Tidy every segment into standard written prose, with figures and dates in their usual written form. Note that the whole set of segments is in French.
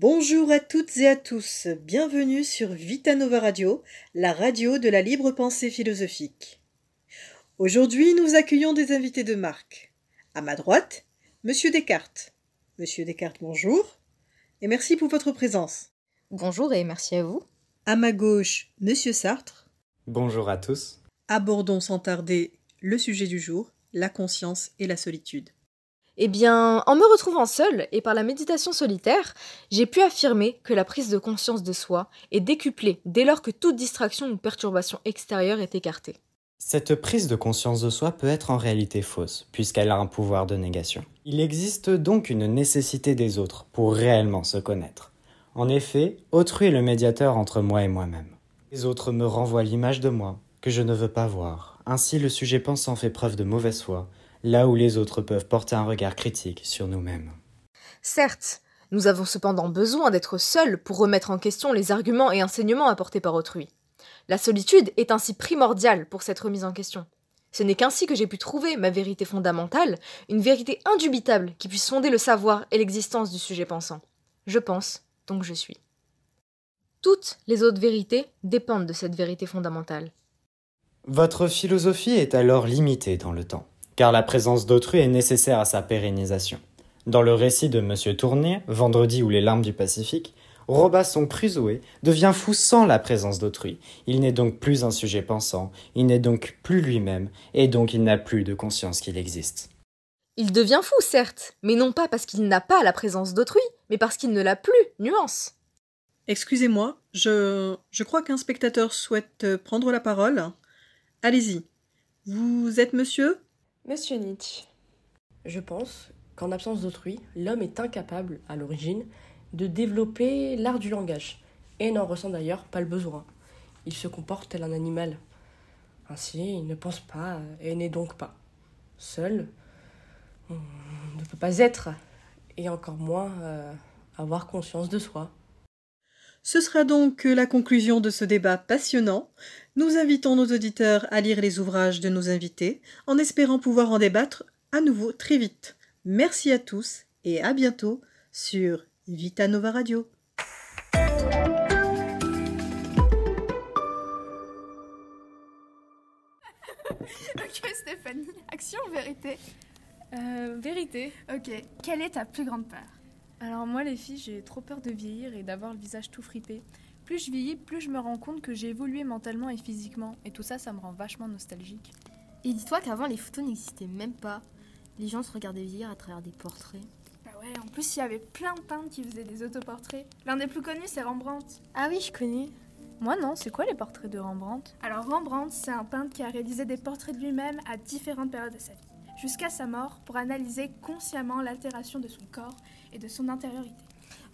Bonjour à toutes et à tous, bienvenue sur Vita Nova Radio, la radio de la libre pensée philosophique. Aujourd'hui, nous accueillons des invités de marque. À ma droite, Monsieur Descartes. Monsieur Descartes, bonjour, et merci pour votre présence. Bonjour et merci à vous. À ma gauche, Monsieur Sartre. Bonjour à tous. Abordons sans tarder le sujet du jour, la conscience et la solitude. Eh bien, en me retrouvant seule et par la méditation solitaire, j'ai pu affirmer que la prise de conscience de soi est décuplée dès lors que toute distraction ou perturbation extérieure est écartée. Cette prise de conscience de soi peut être en réalité fausse, puisqu'elle a un pouvoir de négation. Il existe donc une nécessité des autres pour réellement se connaître. En effet, autrui est le médiateur entre moi et moi-même. Les autres me renvoient l'image de moi, que je ne veux pas voir. Ainsi, le sujet pensant fait preuve de mauvaise foi, là où les autres peuvent porter un regard critique sur nous-mêmes. Certes, nous avons cependant besoin d'être seuls pour remettre en question les arguments et enseignements apportés par autrui. La solitude est ainsi primordiale pour cette remise en question. Ce n'est qu'ainsi que j'ai pu trouver ma vérité fondamentale, une vérité indubitable qui puisse sonder le savoir et l'existence du sujet pensant. Je pense, donc je suis. Toutes les autres vérités dépendent de cette vérité fondamentale. Votre philosophie est alors limitée dans le temps, car la présence d'autrui est nécessaire à sa pérennisation. Dans le récit de Monsieur Tournier, Vendredi ou les Limbes du Pacifique, Robinson Crusoé devient fou sans la présence d'autrui. Il n'est donc plus un sujet pensant, il n'est donc plus lui-même, et donc il n'a plus de conscience qu'il existe. Il devient fou, certes, mais non pas parce qu'il n'a pas la présence d'autrui, mais parce qu'il ne l'a plus, nuance. Excusez-moi, je crois qu'un spectateur souhaite prendre la parole. Allez-y. Vous êtes monsieur ? Monsieur Nietzsche. Je pense qu'en absence d'autrui, l'homme est incapable, à l'origine, de développer l'art du langage, et n'en ressent d'ailleurs pas le besoin. Il se comporte tel un animal. Ainsi, il ne pense pas et n'est donc pas. Seul, on ne peut pas être, et encore moins avoir conscience de soi. Ce sera donc la conclusion de ce débat passionnant. Nous invitons nos auditeurs à lire les ouvrages de nos invités, en espérant pouvoir en débattre à nouveau très vite. Merci à tous et à bientôt sur Vita Nova Radio. Ok Stéphanie, action ou vérité ? Vérité. Ok, quelle est ta plus grande peur ? Alors moi les filles, j'ai trop peur de vieillir et d'avoir le visage tout fripé. Plus je vieillis, plus je me rends compte que j'ai évolué mentalement et physiquement. Et tout ça, ça me rend vachement nostalgique. Et dis-toi qu'avant, les photos n'existaient même pas. Les gens se regardaient vieillir à travers des portraits. Bah ouais, en plus, il y avait plein de peintres qui faisaient des autoportraits. L'un des plus connus, c'est Rembrandt. Ah oui, je connais. Moi non, c'est quoi les portraits de Rembrandt ? Alors Rembrandt, c'est un peintre qui a réalisé des portraits de lui-même à différentes périodes de sa vie, jusqu'à sa mort, pour analyser consciemment l'altération de son corps et de son intériorité.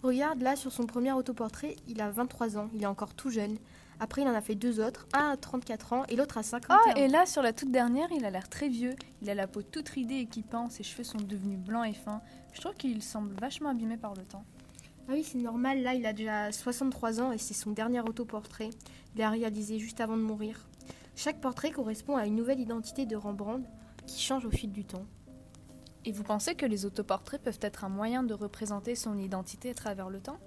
Regarde, là, sur son premier autoportrait, il a 23 ans, il est encore tout jeune. Après, il en a fait deux autres, un à 34 ans et l'autre à 51 ans. Oh, et là, sur la toute dernière, il a l'air très vieux. Il a la peau toute ridée et qui pend, ses cheveux sont devenus blancs et fins. Je trouve qu'il semble vachement abîmé par le temps. Ah oui, c'est normal, là, il a déjà 63 ans et c'est son dernier autoportrait. Il l'a réalisé juste avant de mourir. Chaque portrait correspond à une nouvelle identité de Rembrandt qui change au fil du temps. Et vous pensez que les autoportraits peuvent être un moyen de représenter son identité à travers le temps ?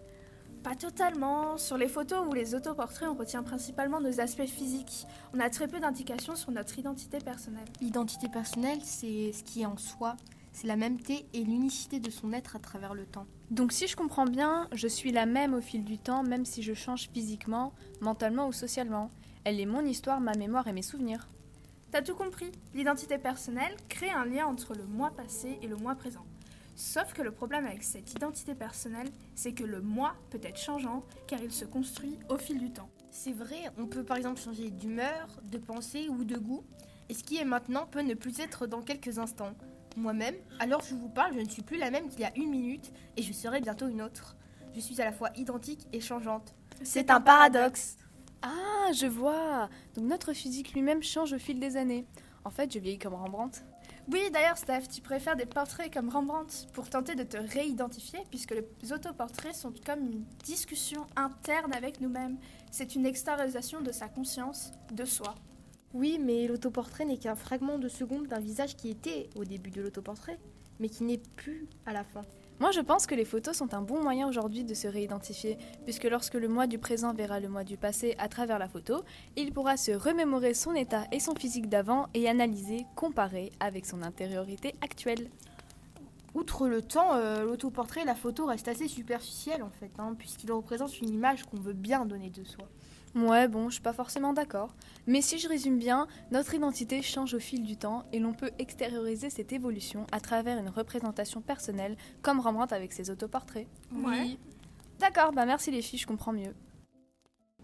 Pas totalement. Sur les photos ou les autoportraits, on retient principalement nos aspects physiques. On a très peu d'indications sur notre identité personnelle. L'identité personnelle, c'est ce qui est en soi. C'est la mêmeté et l'unicité de son être à travers le temps. Donc si je comprends bien, je suis la même au fil du temps, même si je change physiquement, mentalement ou socialement. Elle est mon histoire, ma mémoire et mes souvenirs. T'as tout compris, l'identité personnelle crée un lien entre le moi passé et le moi présent. Sauf que le problème avec cette identité personnelle, c'est que le moi peut être changeant, car il se construit au fil du temps. C'est vrai, on peut par exemple changer d'humeur, de pensée ou de goût, et ce qui est maintenant peut ne plus être dans quelques instants. Moi-même, alors je vous parle, je ne suis plus la même qu'il y a une minute, et je serai bientôt une autre. Je suis à la fois identique et changeante. C'est un paradoxe. Ah, je vois. Donc notre physique lui-même change au fil des années. En fait, je vieillis comme Rembrandt. Oui, d'ailleurs, Steph, tu préfères des portraits comme Rembrandt pour tenter de te réidentifier, puisque les autoportraits sont comme une discussion interne avec nous-mêmes. C'est une extériorisation de sa conscience, de soi. Oui, mais l'autoportrait n'est qu'un fragment de seconde d'un visage qui était au début de l'autoportrait, mais qui n'est plus à la fin. Moi, je pense que les photos sont un bon moyen aujourd'hui de se réidentifier, puisque lorsque le moi du présent verra le moi du passé à travers la photo, il pourra se remémorer son état et son physique d'avant et analyser, comparer avec son intériorité actuelle. Outre le temps, l'autoportrait et la photo restent assez superficiels en fait, puisqu'ils représentent une image qu'on veut bien donner de soi. Ouais, bon, je suis pas forcément d'accord. Mais si je résume bien, notre identité change au fil du temps et l'on peut extérioriser cette évolution à travers une représentation personnelle, comme Rembrandt avec ses autoportraits. Oui. D'accord, bah merci les filles, je comprends mieux.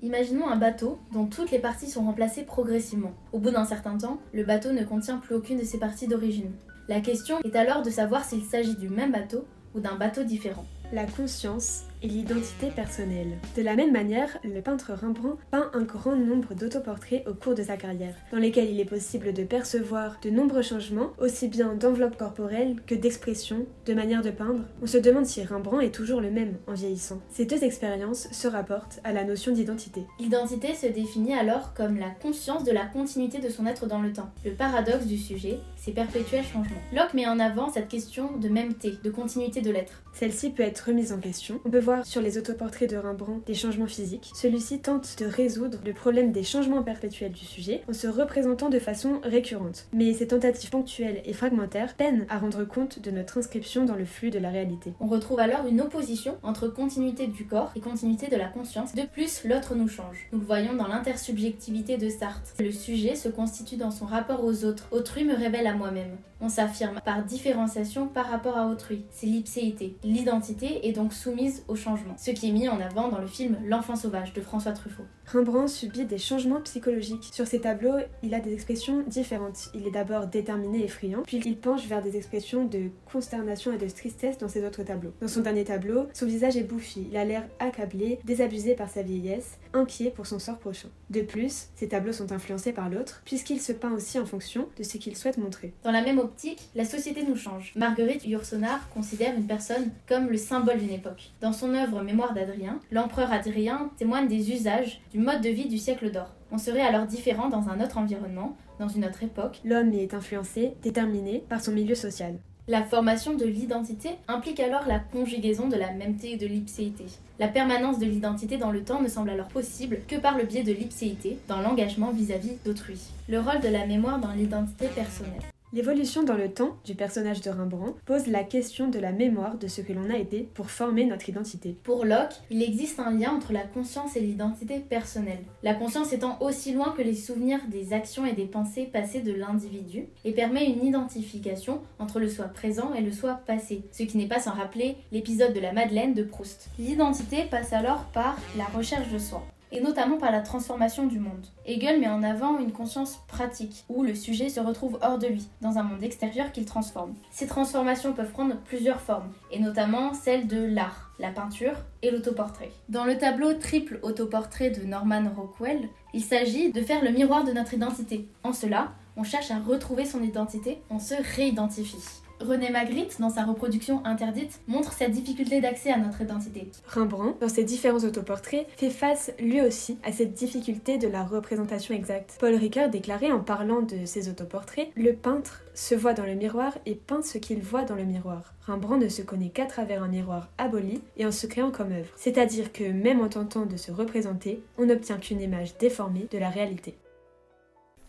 Imaginons un bateau dont toutes les parties sont remplacées progressivement. Au bout d'un certain temps, le bateau ne contient plus aucune de ses parties d'origine. La question est alors de savoir s'il s'agit du même bateau ou d'un bateau différent. La conscience et l'identité personnelle. De la même manière, le peintre Rembrandt peint un grand nombre d'autoportraits au cours de sa carrière, dans lesquels il est possible de percevoir de nombreux changements, aussi bien d'enveloppe corporelle que d'expression, de manière de peindre. On se demande si Rembrandt est toujours le même en vieillissant. Ces deux expériences se rapportent à la notion d'identité. L'identité se définit alors comme la conscience de la continuité de son être dans le temps. Le paradoxe du sujet, c'est perpétuel changement. Locke met en avant cette question de mêmeté, de continuité de l'être. Celle-ci peut être remise en question. On peut voir sur les autoportraits de Rembrandt des changements physiques. Celui-ci tente de résoudre le problème des changements perpétuels du sujet en se représentant de façon récurrente. Mais ces tentatives ponctuelles et fragmentaires peinent à rendre compte de notre inscription dans le flux de la réalité. On retrouve alors une opposition entre continuité du corps et continuité de la conscience. De plus, l'autre nous change. Nous le voyons dans l'intersubjectivité de Sartre. Le sujet se constitue dans son rapport aux autres. Autrui me révèle à moi-même. On s'affirme par différenciation par rapport à autrui. C'est l'ipséité. L'identité est donc soumise au changement, ce qui est mis en avant dans le film L'enfant sauvage de François Truffaut. Rembrandt subit des changements psychologiques. Sur ses tableaux, il a des expressions différentes. Il est d'abord déterminé et friand, puis il penche vers des expressions de consternation et de tristesse dans ses autres tableaux. Dans son dernier tableau, son visage est bouffi, il a l'air accablé, désabusé par sa vieillesse, inquiet pour son sort prochain. De plus, ses tableaux sont influencés par l'autre, puisqu'il se peint aussi en fonction de ce qu'il souhaite montrer. Dans la même optique, la société nous change. Marguerite Yourcenar considère une personne comme le symbole d'une époque. Dans son œuvre Mémoires d'Hadrien, l'empereur Hadrien témoigne des usages du mode de vie du siècle d'or. On serait alors différent dans un autre environnement, dans une autre époque. L'homme y est influencé, déterminé par son milieu social. La formation de l'identité implique alors la conjugaison de la mêmeté et de l'ipséité. La permanence de l'identité dans le temps ne semble alors possible que par le biais de l'ipséité, dans l'engagement vis-à-vis d'autrui. Le rôle de la mémoire dans l'identité personnelle. L'évolution dans le temps du personnage de Rembrandt pose la question de la mémoire de ce que l'on a été pour former notre identité. Pour Locke, il existe un lien entre la conscience et l'identité personnelle. La conscience étant aussi loin que les souvenirs des actions et des pensées passées de l'individu et permet une identification entre le soi présent et le soi passé, ce qui n'est pas sans rappeler l'épisode de la Madeleine de Proust. L'identité passe alors par la recherche de soi, et notamment par la transformation du monde. Hegel met en avant une conscience pratique, où le sujet se retrouve hors de lui, dans un monde extérieur qu'il transforme. Ces transformations peuvent prendre plusieurs formes, et notamment celle de l'art, la peinture et l'autoportrait. Dans le tableau Triple autoportrait de Norman Rockwell, il s'agit de faire le miroir de notre identité. En cela, on cherche à retrouver son identité, on se réidentifie. René Magritte, dans sa Reproduction interdite, montre sa difficulté d'accès à notre identité. Rembrandt, dans ses différents autoportraits, fait face lui aussi à cette difficulté de la représentation exacte. Paul Ricoeur déclarait en parlant de ses autoportraits « Le peintre se voit dans le miroir et peint ce qu'il voit dans le miroir. Rembrandt ne se connaît qu'à travers un miroir aboli et en se créant comme œuvre. C'est-à-dire que même en tentant de se représenter, on n'obtient qu'une image déformée de la réalité. »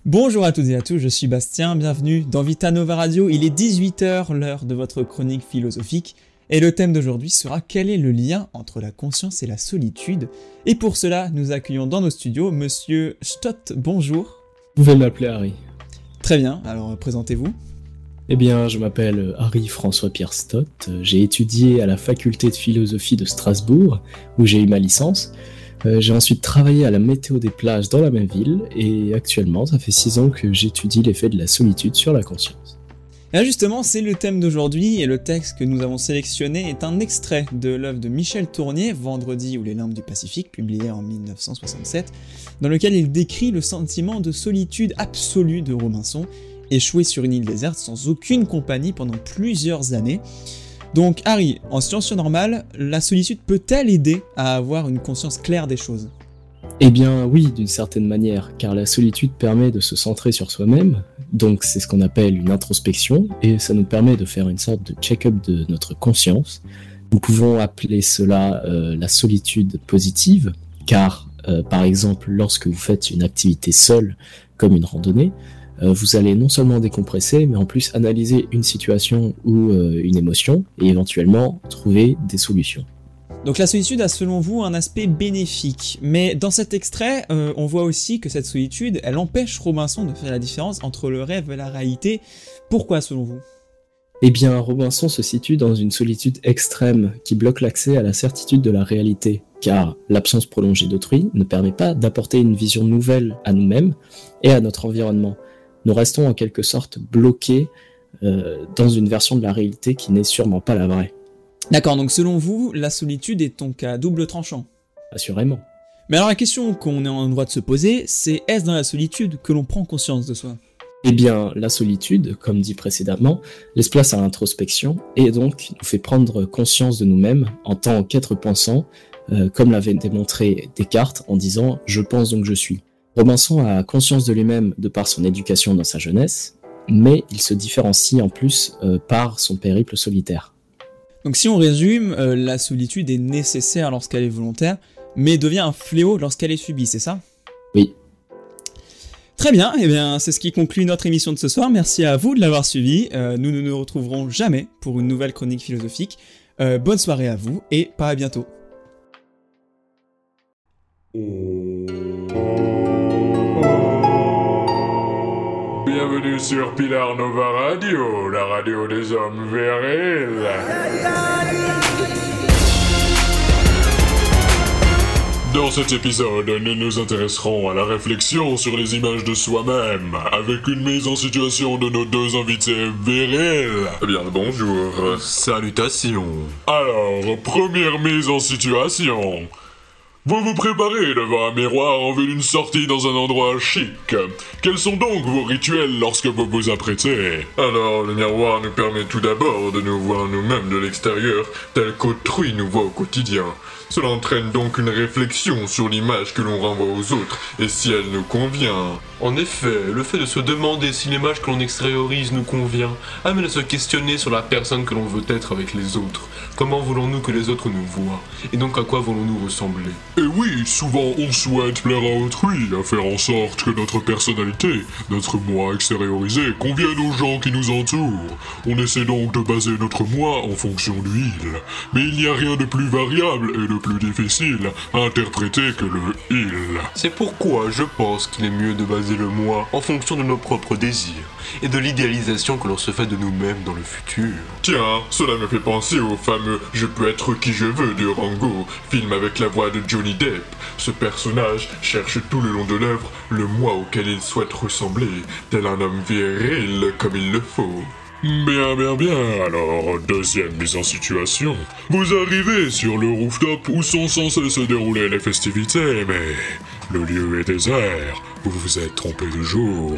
Bonjour à toutes et à tous, je suis Bastien, bienvenue dans Vita Nova Radio. Il est 18h, l'heure de votre chronique philosophique, et le thème d'aujourd'hui sera quel est le lien entre la conscience et la solitude. Et pour cela, nous accueillons dans nos studios Monsieur Stott, bonjour. Vous pouvez m'appeler Harry. Très bien, alors présentez-vous. Eh bien, je m'appelle Harry François-Pierre Stott, j'ai étudié à la faculté de philosophie de Strasbourg, où j'ai eu ma licence. J'ai ensuite travaillé à la météo des plages dans la même ville, et actuellement, ça fait 6 ans que j'étudie l'effet de la solitude sur la conscience. Et là justement, c'est le thème d'aujourd'hui, et le texte que nous avons sélectionné est un extrait de l'œuvre de Michel Tournier, Vendredi ou les Limbes du Pacifique, publié en 1967, dans lequel il décrit le sentiment de solitude absolue de Robinson, échoué sur une île déserte sans aucune compagnie pendant plusieurs années. Donc Harry, en situation normale, la solitude peut-elle aider à avoir une conscience claire des choses ? Eh bien oui, d'une certaine manière, car la solitude permet de se centrer sur soi-même, donc c'est ce qu'on appelle une introspection, et ça nous permet de faire une sorte de check-up de notre conscience. Nous pouvons appeler cela la solitude positive, car par exemple, lorsque vous faites une activité seule, comme une randonnée, vous allez non seulement décompresser, mais en plus analyser une situation ou une émotion, et éventuellement trouver des solutions. Donc la solitude a selon vous un aspect bénéfique, mais dans cet extrait, on voit aussi que cette solitude, elle empêche Robinson de faire la différence entre le rêve et la réalité. Pourquoi selon vous ? Eh bien, Robinson se situe dans une solitude extrême qui bloque l'accès à la certitude de la réalité, car l'absence prolongée d'autrui ne permet pas d'apporter une vision nouvelle à nous-mêmes et à notre environnement. Nous restons en quelque sorte bloqués dans une version de la réalité qui n'est sûrement pas la vraie. D'accord, donc selon vous, la solitude est donc à double tranchant ? Assurément. Mais alors la question qu'on est en droit de se poser, c'est est-ce dans la solitude que l'on prend conscience de soi ? Eh bien, la solitude, comme dit précédemment, laisse place à l'introspection et donc nous fait prendre conscience de nous-mêmes en tant qu'être pensant, comme l'avait démontré Descartes en disant « je pense donc je suis ». Robinson a conscience de lui-même de par son éducation dans sa jeunesse, mais il se différencie en plus par son périple solitaire. Donc si on résume, la solitude est nécessaire lorsqu'elle est volontaire, mais devient un fléau lorsqu'elle est subie, c'est ça ? Oui. Très bien, et bien c'est ce qui conclut notre émission de ce soir, merci à vous de l'avoir suivi, nous ne nous retrouverons jamais pour une nouvelle chronique philosophique, bonne soirée à vous, et pas à bientôt. Bienvenue sur Pilar Nova Radio, la radio des hommes virils. Dans cet épisode, nous nous intéresserons à la réflexion sur les images de soi-même, avec une mise en situation de nos deux invités virils. Bien le bonjour. Salutations. Alors, première mise en situation. Vous vous préparez devant un miroir en vue d'une sortie dans un endroit chic. Quels sont donc vos rituels lorsque vous vous apprêtez ? Alors, le miroir nous permet tout d'abord de nous voir nous-mêmes de l'extérieur, tel qu'autrui nous voit au quotidien. Cela entraîne donc une réflexion sur l'image que l'on renvoie aux autres, et si elle nous convient. En effet, le fait de se demander si l'image que l'on extériorise nous convient amène à se questionner sur la personne que l'on veut être avec les autres. Comment voulons-nous que les autres nous voient ? Et donc à quoi voulons-nous ressembler ? Et oui, souvent on souhaite plaire à autrui, à faire en sorte que notre personnalité, notre moi extériorisé, convienne aux gens qui nous entourent. On essaie donc de baser notre moi en fonction de il. Mais il n'y a rien de plus variable et de plus difficile à interpréter que le il. C'est pourquoi je pense qu'il est mieux de baser le moi en fonction de nos propres désirs et de l'idéalisation que l'on se fait de nous-mêmes dans le futur. Tiens, cela me fait penser au fameux « Je peux être qui je veux » de Rango, film avec la voix de Johnny Depp. Ce personnage cherche tout le long de l'œuvre le moi auquel il souhaite ressembler, tel un homme viril comme il le faut. Bien, alors, deuxième mise en situation. Vous arrivez sur le rooftop où sont censées se dérouler les festivités, mais le lieu est désert, vous vous êtes trompé de jour.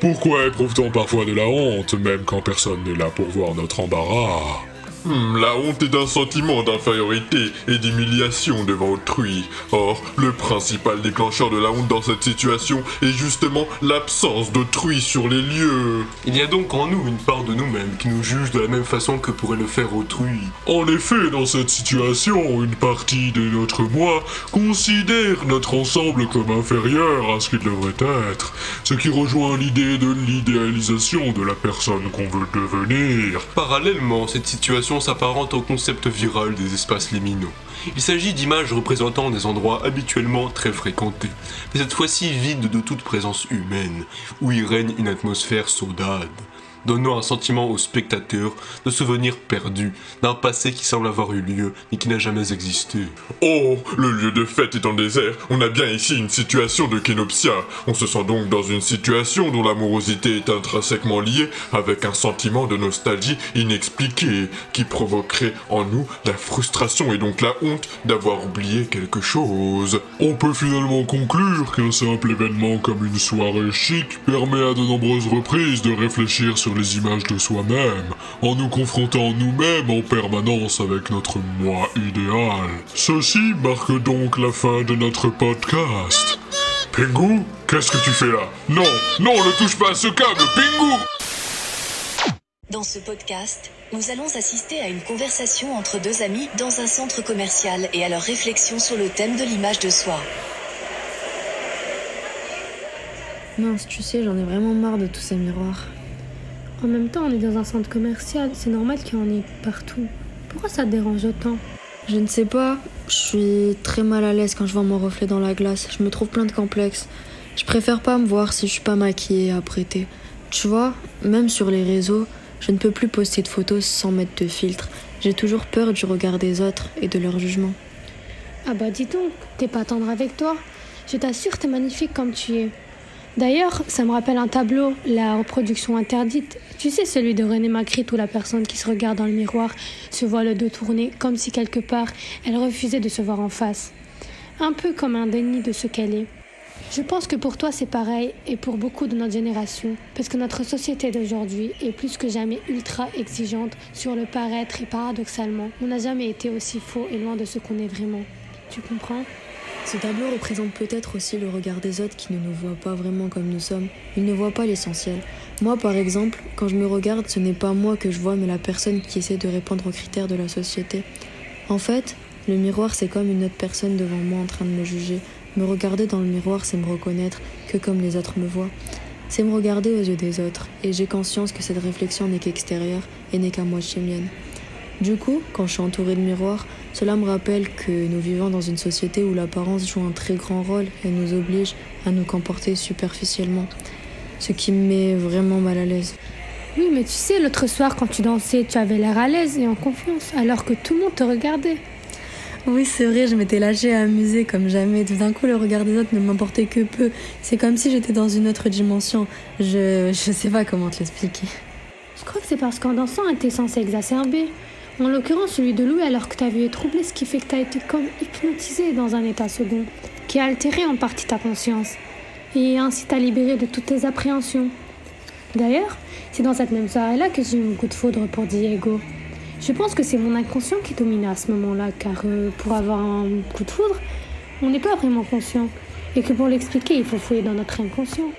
Pourquoi éprouve-t-on parfois de la honte, même quand personne n'est là pour voir notre embarras ? La honte est un sentiment d'infériorité et d'humiliation devant autrui. Or, le principal déclencheur de la honte dans cette situation est justement l'absence d'autrui sur les lieux. Il y a donc en nous une part de nous-mêmes qui nous juge de la même façon que pourrait le faire autrui. En effet, dans cette situation, une partie de notre moi considère notre ensemble comme inférieur à ce qu'il devrait être, ce qui rejoint l'idée de l'idéalisation de la personne qu'on veut devenir. Parallèlement, cette situation s'apparente au concept viral des espaces liminaux. Il s'agit d'images représentant des endroits habituellement très fréquentés, mais cette fois-ci vides de toute présence humaine, où y règne une atmosphère sordide, donnant un sentiment aux spectateurs de souvenirs perdus, d'un passé qui semble avoir eu lieu, mais qui n'a jamais existé. Oh, le lieu de fête est en désert, on a bien ici une situation de kénopsia. On se sent donc dans une situation dont l'amorosité est intrinsèquement liée avec un sentiment de nostalgie inexpliquée, qui provoquerait en nous la frustration et donc la honte d'avoir oublié quelque chose. On peut finalement conclure qu'un simple événement comme une soirée chic permet à de nombreuses reprises de réfléchir sur les images de soi-même, en nous confrontant nous-mêmes en permanence avec notre moi idéal. Ceci marque donc la fin de notre podcast. Pingu, qu'est-ce que tu fais là? Non, non, ne touche pas à ce câble, Pingu! Dans ce podcast, nous allons assister à une conversation entre deux amis dans un centre commercial et à leur réflexion sur le thème de l'image de soi. Mince, tu sais, j'en ai vraiment marre de tous ces miroirs. En même temps, on est dans un centre commercial, c'est normal qu'il y en ait partout. Pourquoi ça te dérange autant? Je ne sais pas, je suis très mal à l'aise quand je vois mon reflet dans la glace, je me trouve plein de complexes. Je préfère pas me voir si je suis pas maquillée, apprêtée. Tu vois, même sur les réseaux, je ne peux plus poster de photos sans mettre de filtre. J'ai toujours peur du regard des autres et de leur jugement. Ah bah dis donc, t'es pas tendre avec toi. Je t'assure, t'es magnifique comme tu es. D'ailleurs, ça me rappelle un tableau, la reproduction interdite. Tu sais, celui de René Magritte où la personne qui se regarde dans le miroir se voit le dos tourné, comme si quelque part, elle refusait de se voir en face. Un peu comme un déni de ce qu'elle est. Je pense que pour toi, c'est pareil, et pour beaucoup de notre génération, parce que notre société d'aujourd'hui est plus que jamais ultra exigeante sur le paraître, et paradoxalement, on n'a jamais été aussi faux et loin de ce qu'on est vraiment. Tu comprends ? Ce tableau représente peut-être aussi le regard des autres qui ne nous voient pas vraiment comme nous sommes. Ils ne voient pas l'essentiel. Moi, par exemple, quand je me regarde, ce n'est pas moi que je vois, mais la personne qui essaie de répondre aux critères de la société. En fait, le miroir, c'est comme une autre personne devant moi en train de me juger. Me regarder dans le miroir, c'est me reconnaître que comme les autres me voient. C'est me regarder aux yeux des autres, et j'ai conscience que cette réflexion n'est qu'extérieure et n'est qu'à moitié mienne. Du coup, quand je suis entourée de miroirs, cela me rappelle que nous vivons dans une société où l'apparence joue un très grand rôle et nous oblige à nous comporter superficiellement, ce qui me met vraiment mal à l'aise. Oui, mais tu sais, l'autre soir quand tu dansais, tu avais l'air à l'aise et en confiance, alors que tout le monde te regardait. Oui, c'est vrai, je m'étais lâchée à amuser comme jamais. Tout d'un coup, le regard des autres ne m'importait que peu. C'est comme si j'étais dans une autre dimension. Je sais pas comment te l'expliquer. Je crois que c'est parce qu'en dansant, t'es censée exacerber. En l'occurrence, celui de Louis, alors que ta vue est troublée, ce qui fait que t'as été comme hypnotisée dans un état second, qui a altéré en partie ta conscience, et ainsi t'as libéré de toutes tes appréhensions. D'ailleurs, c'est dans cette même soirée-là que j'ai eu mon coup de foudre pour Diego. Je pense que c'est mon inconscient qui domine à ce moment-là, car pour avoir un coup de foudre, on n'est pas vraiment conscient, et que pour l'expliquer, il faut fouiller dans notre inconscient.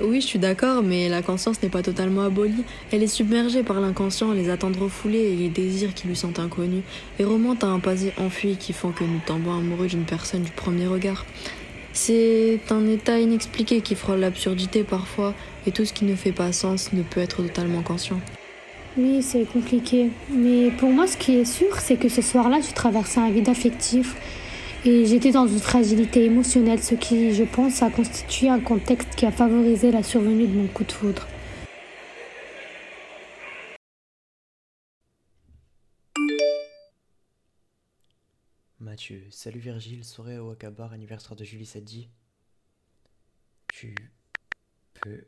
Oui, je suis d'accord, mais la conscience n'est pas totalement abolie. Elle est submergée par l'inconscient, les attentes refoulées et les désirs qui lui sont inconnus, et remonte à un passé enfui qui font que nous tombons amoureux d'une personne du premier regard. C'est un état inexpliqué qui frôle l'absurdité parfois, et tout ce qui ne fait pas sens ne peut être totalement conscient. Oui, c'est compliqué, mais pour moi ce qui est sûr, c'est que ce soir-là, je traversais un vide affectif, et j'étais dans une fragilité émotionnelle, ce qui, je pense, a constitué un contexte qui a favorisé la survenue de mon coup de foudre. Mathieu, salut Virgile, soirée au Wakabar, anniversaire de Julie, ça te dit ? Tu peux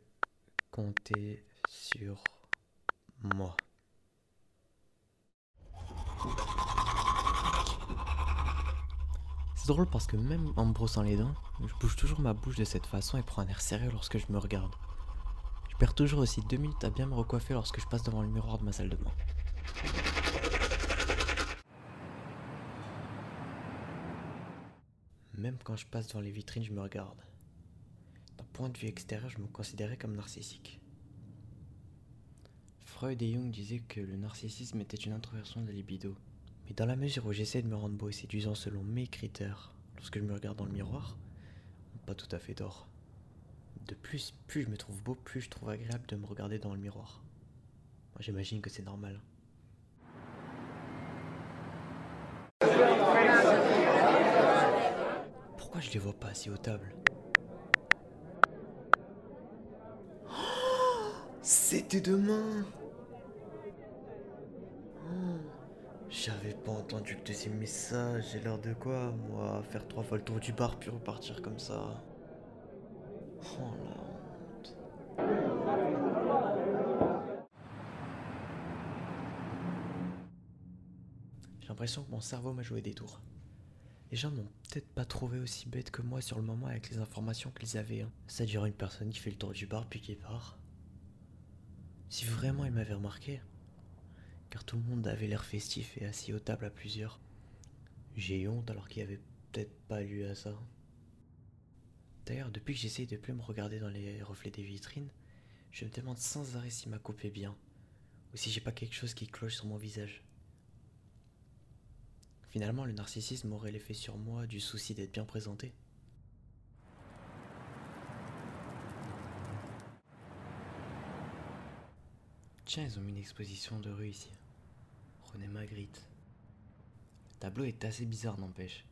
compter sur moi. C'est drôle parce que même en me brossant les dents, je bouge toujours ma bouche de cette façon et prends un air sérieux lorsque je me regarde. Je perds toujours aussi 2 minutes à bien me recoiffer lorsque je passe devant le miroir de ma salle de bain. Même quand je passe devant les vitrines, je me regarde. D'un point de vue extérieur, je me considérais comme narcissique. Freud et Jung disaient que le narcissisme était une introversion de la libido. Et dans la mesure où j'essaie de me rendre beau et séduisant selon mes critères, lorsque je me regarde dans le miroir, pas tout à fait tort. De plus, plus je me trouve beau, plus je trouve agréable de me regarder dans le miroir. Moi j'imagine que c'est normal. Pourquoi je les vois pas assis aux tables ? Oh, c'était demain ! J'avais pas entendu que deuxième message, j'ai l'heure de quoi, moi, faire 3 fois le tour du bar puis repartir comme ça. Oh la honte. J'ai l'impression que mon cerveau m'a joué des tours. Les gens m'ont peut-être pas trouvé aussi bête que moi sur le moment avec les informations qu'ils avaient. C'est-à-dire une personne qui fait le tour du bar puis qui part. Si vraiment il m'avait remarqué, car tout le monde avait l'air festif et assis aux tables à plusieurs. J'ai eu honte alors qu'il n'y avait peut-être pas lieu à ça. D'ailleurs, depuis que j'essaye de plus me regarder dans les reflets des vitrines, je me demande sans arrêt si ma coupe est bien, ou si j'ai pas quelque chose qui cloche sur mon visage. Finalement, le narcissisme aurait l'effet sur moi du souci d'être bien présenté. Tiens, ils ont mis une exposition de rue ici. René Magritte. Le tableau est assez bizarre, n'empêche.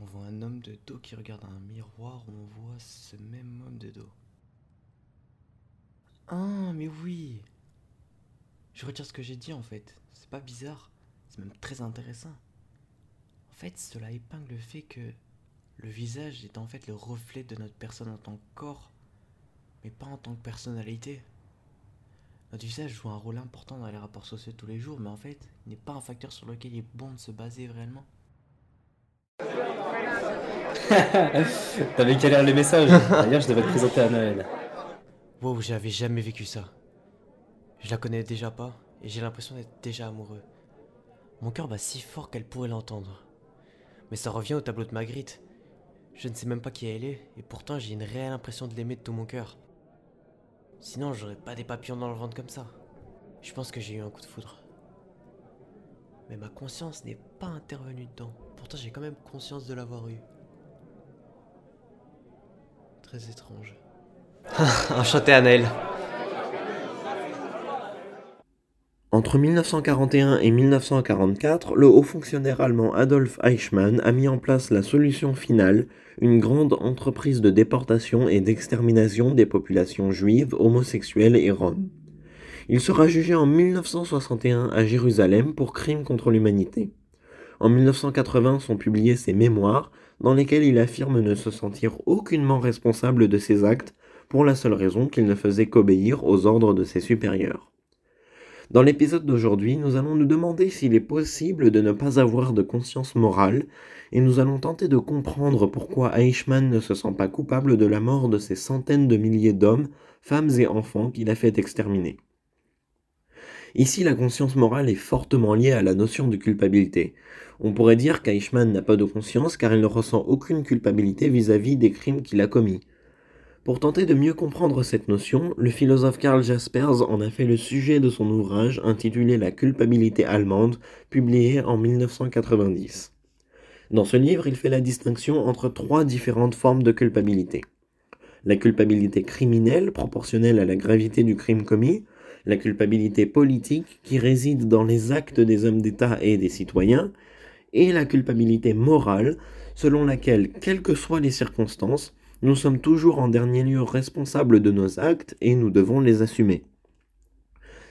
On voit un homme de dos qui regarde un miroir où on voit ce même homme de dos. Ah, mais oui! Je retire ce que j'ai dit en fait. C'est pas bizarre. C'est même très intéressant. En fait, cela épingle le fait que le visage est en fait le reflet de notre personne en tant que corps, mais pas en tant que personnalité. Notre visage joue un rôle important dans les rapports sociaux tous les jours, mais en fait, il n'est pas un facteur sur lequel il est bon de se baser réellement. T'avais galère les messages. D'ailleurs, je devais te présenter à Noël. Wow, j'avais jamais vécu ça. Je la connais déjà pas, et j'ai l'impression d'être déjà amoureux. Mon cœur bat si fort qu'elle pourrait l'entendre. Mais ça revient au tableau de Magritte. Je ne sais même pas qui elle est, et pourtant j'ai une réelle impression de l'aimer de tout mon cœur. Sinon j'aurais pas des papillons dans le ventre comme ça. Je pense que j'ai eu un coup de foudre. Mais ma conscience n'est pas intervenue dedans. Pourtant j'ai quand même conscience de l'avoir eu. Très étrange. Enchanté Anaëlle. Entre 1941 et 1944, le haut fonctionnaire allemand Adolf Eichmann a mis en place la solution finale, une grande entreprise de déportation et d'extermination des populations juives, homosexuelles et roms. Il sera jugé en 1961 à Jérusalem pour crimes contre l'humanité. En 1980 sont publiés ses mémoires, dans lesquels il affirme ne se sentir aucunement responsable de ses actes, pour la seule raison qu'il ne faisait qu'obéir aux ordres de ses supérieurs. Dans l'épisode d'aujourd'hui, nous allons nous demander s'il est possible de ne pas avoir de conscience morale, et nous allons tenter de comprendre pourquoi Eichmann ne se sent pas coupable de la mort de ces centaines de milliers d'hommes, femmes et enfants qu'il a fait exterminer. Ici, la conscience morale est fortement liée à la notion de culpabilité. On pourrait dire qu'Eichmann n'a pas de conscience car il ne ressent aucune culpabilité vis-à-vis des crimes qu'il a commis. Pour tenter de mieux comprendre cette notion, le philosophe Karl Jaspers en a fait le sujet de son ouvrage intitulé « La culpabilité allemande », publié en 1990. Dans ce livre, il fait la distinction entre trois différentes formes de culpabilité. La culpabilité criminelle, proportionnelle à la gravité du crime commis, la culpabilité politique, qui réside dans les actes des hommes d'État et des citoyens, et la culpabilité morale, selon laquelle, quelles que soient les circonstances, nous sommes toujours en dernier lieu responsables de nos actes et nous devons les assumer.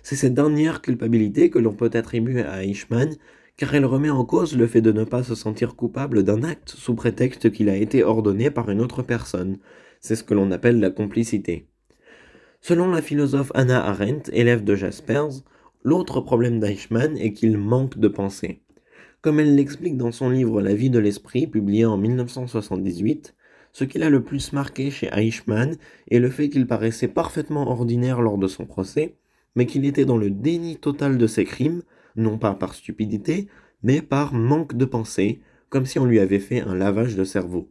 C'est cette dernière culpabilité que l'on peut attribuer à Eichmann, car elle remet en cause le fait de ne pas se sentir coupable d'un acte sous prétexte qu'il a été ordonné par une autre personne. C'est ce que l'on appelle la complicité. Selon la philosophe Hannah Arendt, élève de Jaspers, l'autre problème d'Eichmann est qu'il manque de pensée. Comme elle l'explique dans son livre La vie de l'esprit, publié en 1978, ce qu'il a le plus marqué chez Eichmann est le fait qu'il paraissait parfaitement ordinaire lors de son procès, mais qu'il était dans le déni total de ses crimes, non pas par stupidité, mais par manque de pensée, comme si on lui avait fait un lavage de cerveau.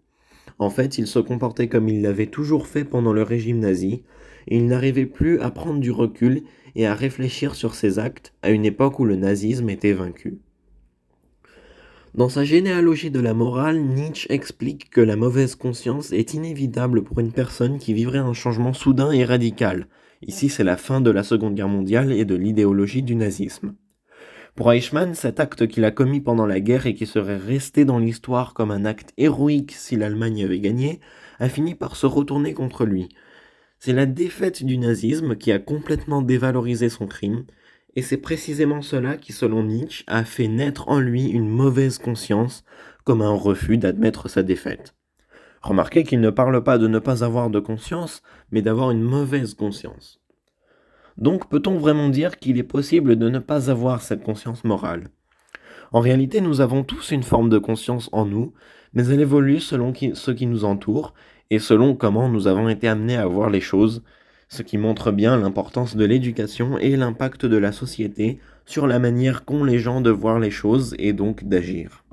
En fait, il se comportait comme il l'avait toujours fait pendant le régime nazi, et il n'arrivait plus à prendre du recul et à réfléchir sur ses actes à une époque où le nazisme était vaincu. Dans sa généalogie de la morale, Nietzsche explique que la mauvaise conscience est inévitable pour une personne qui vivrait un changement soudain et radical. Ici, c'est la fin de la Seconde Guerre mondiale et de l'idéologie du nazisme. Pour Eichmann, cet acte qu'il a commis pendant la guerre et qui serait resté dans l'histoire comme un acte héroïque si l'Allemagne avait gagné, a fini par se retourner contre lui. C'est la défaite du nazisme qui a complètement dévalorisé son crime, et c'est précisément cela qui, selon Nietzsche, a fait naître en lui une mauvaise conscience, comme un refus d'admettre sa défaite. Remarquez qu'il ne parle pas de ne pas avoir de conscience, mais d'avoir une mauvaise conscience. Donc peut-on vraiment dire qu'il est possible de ne pas avoir cette conscience morale? En réalité, nous avons tous une forme de conscience en nous, mais elle évolue selon ce qui nous entoure, et selon comment nous avons été amenés à voir les choses, ce qui montre bien l'importance de l'éducation et l'impact de la société sur la manière qu'ont les gens de voir les choses et donc d'agir.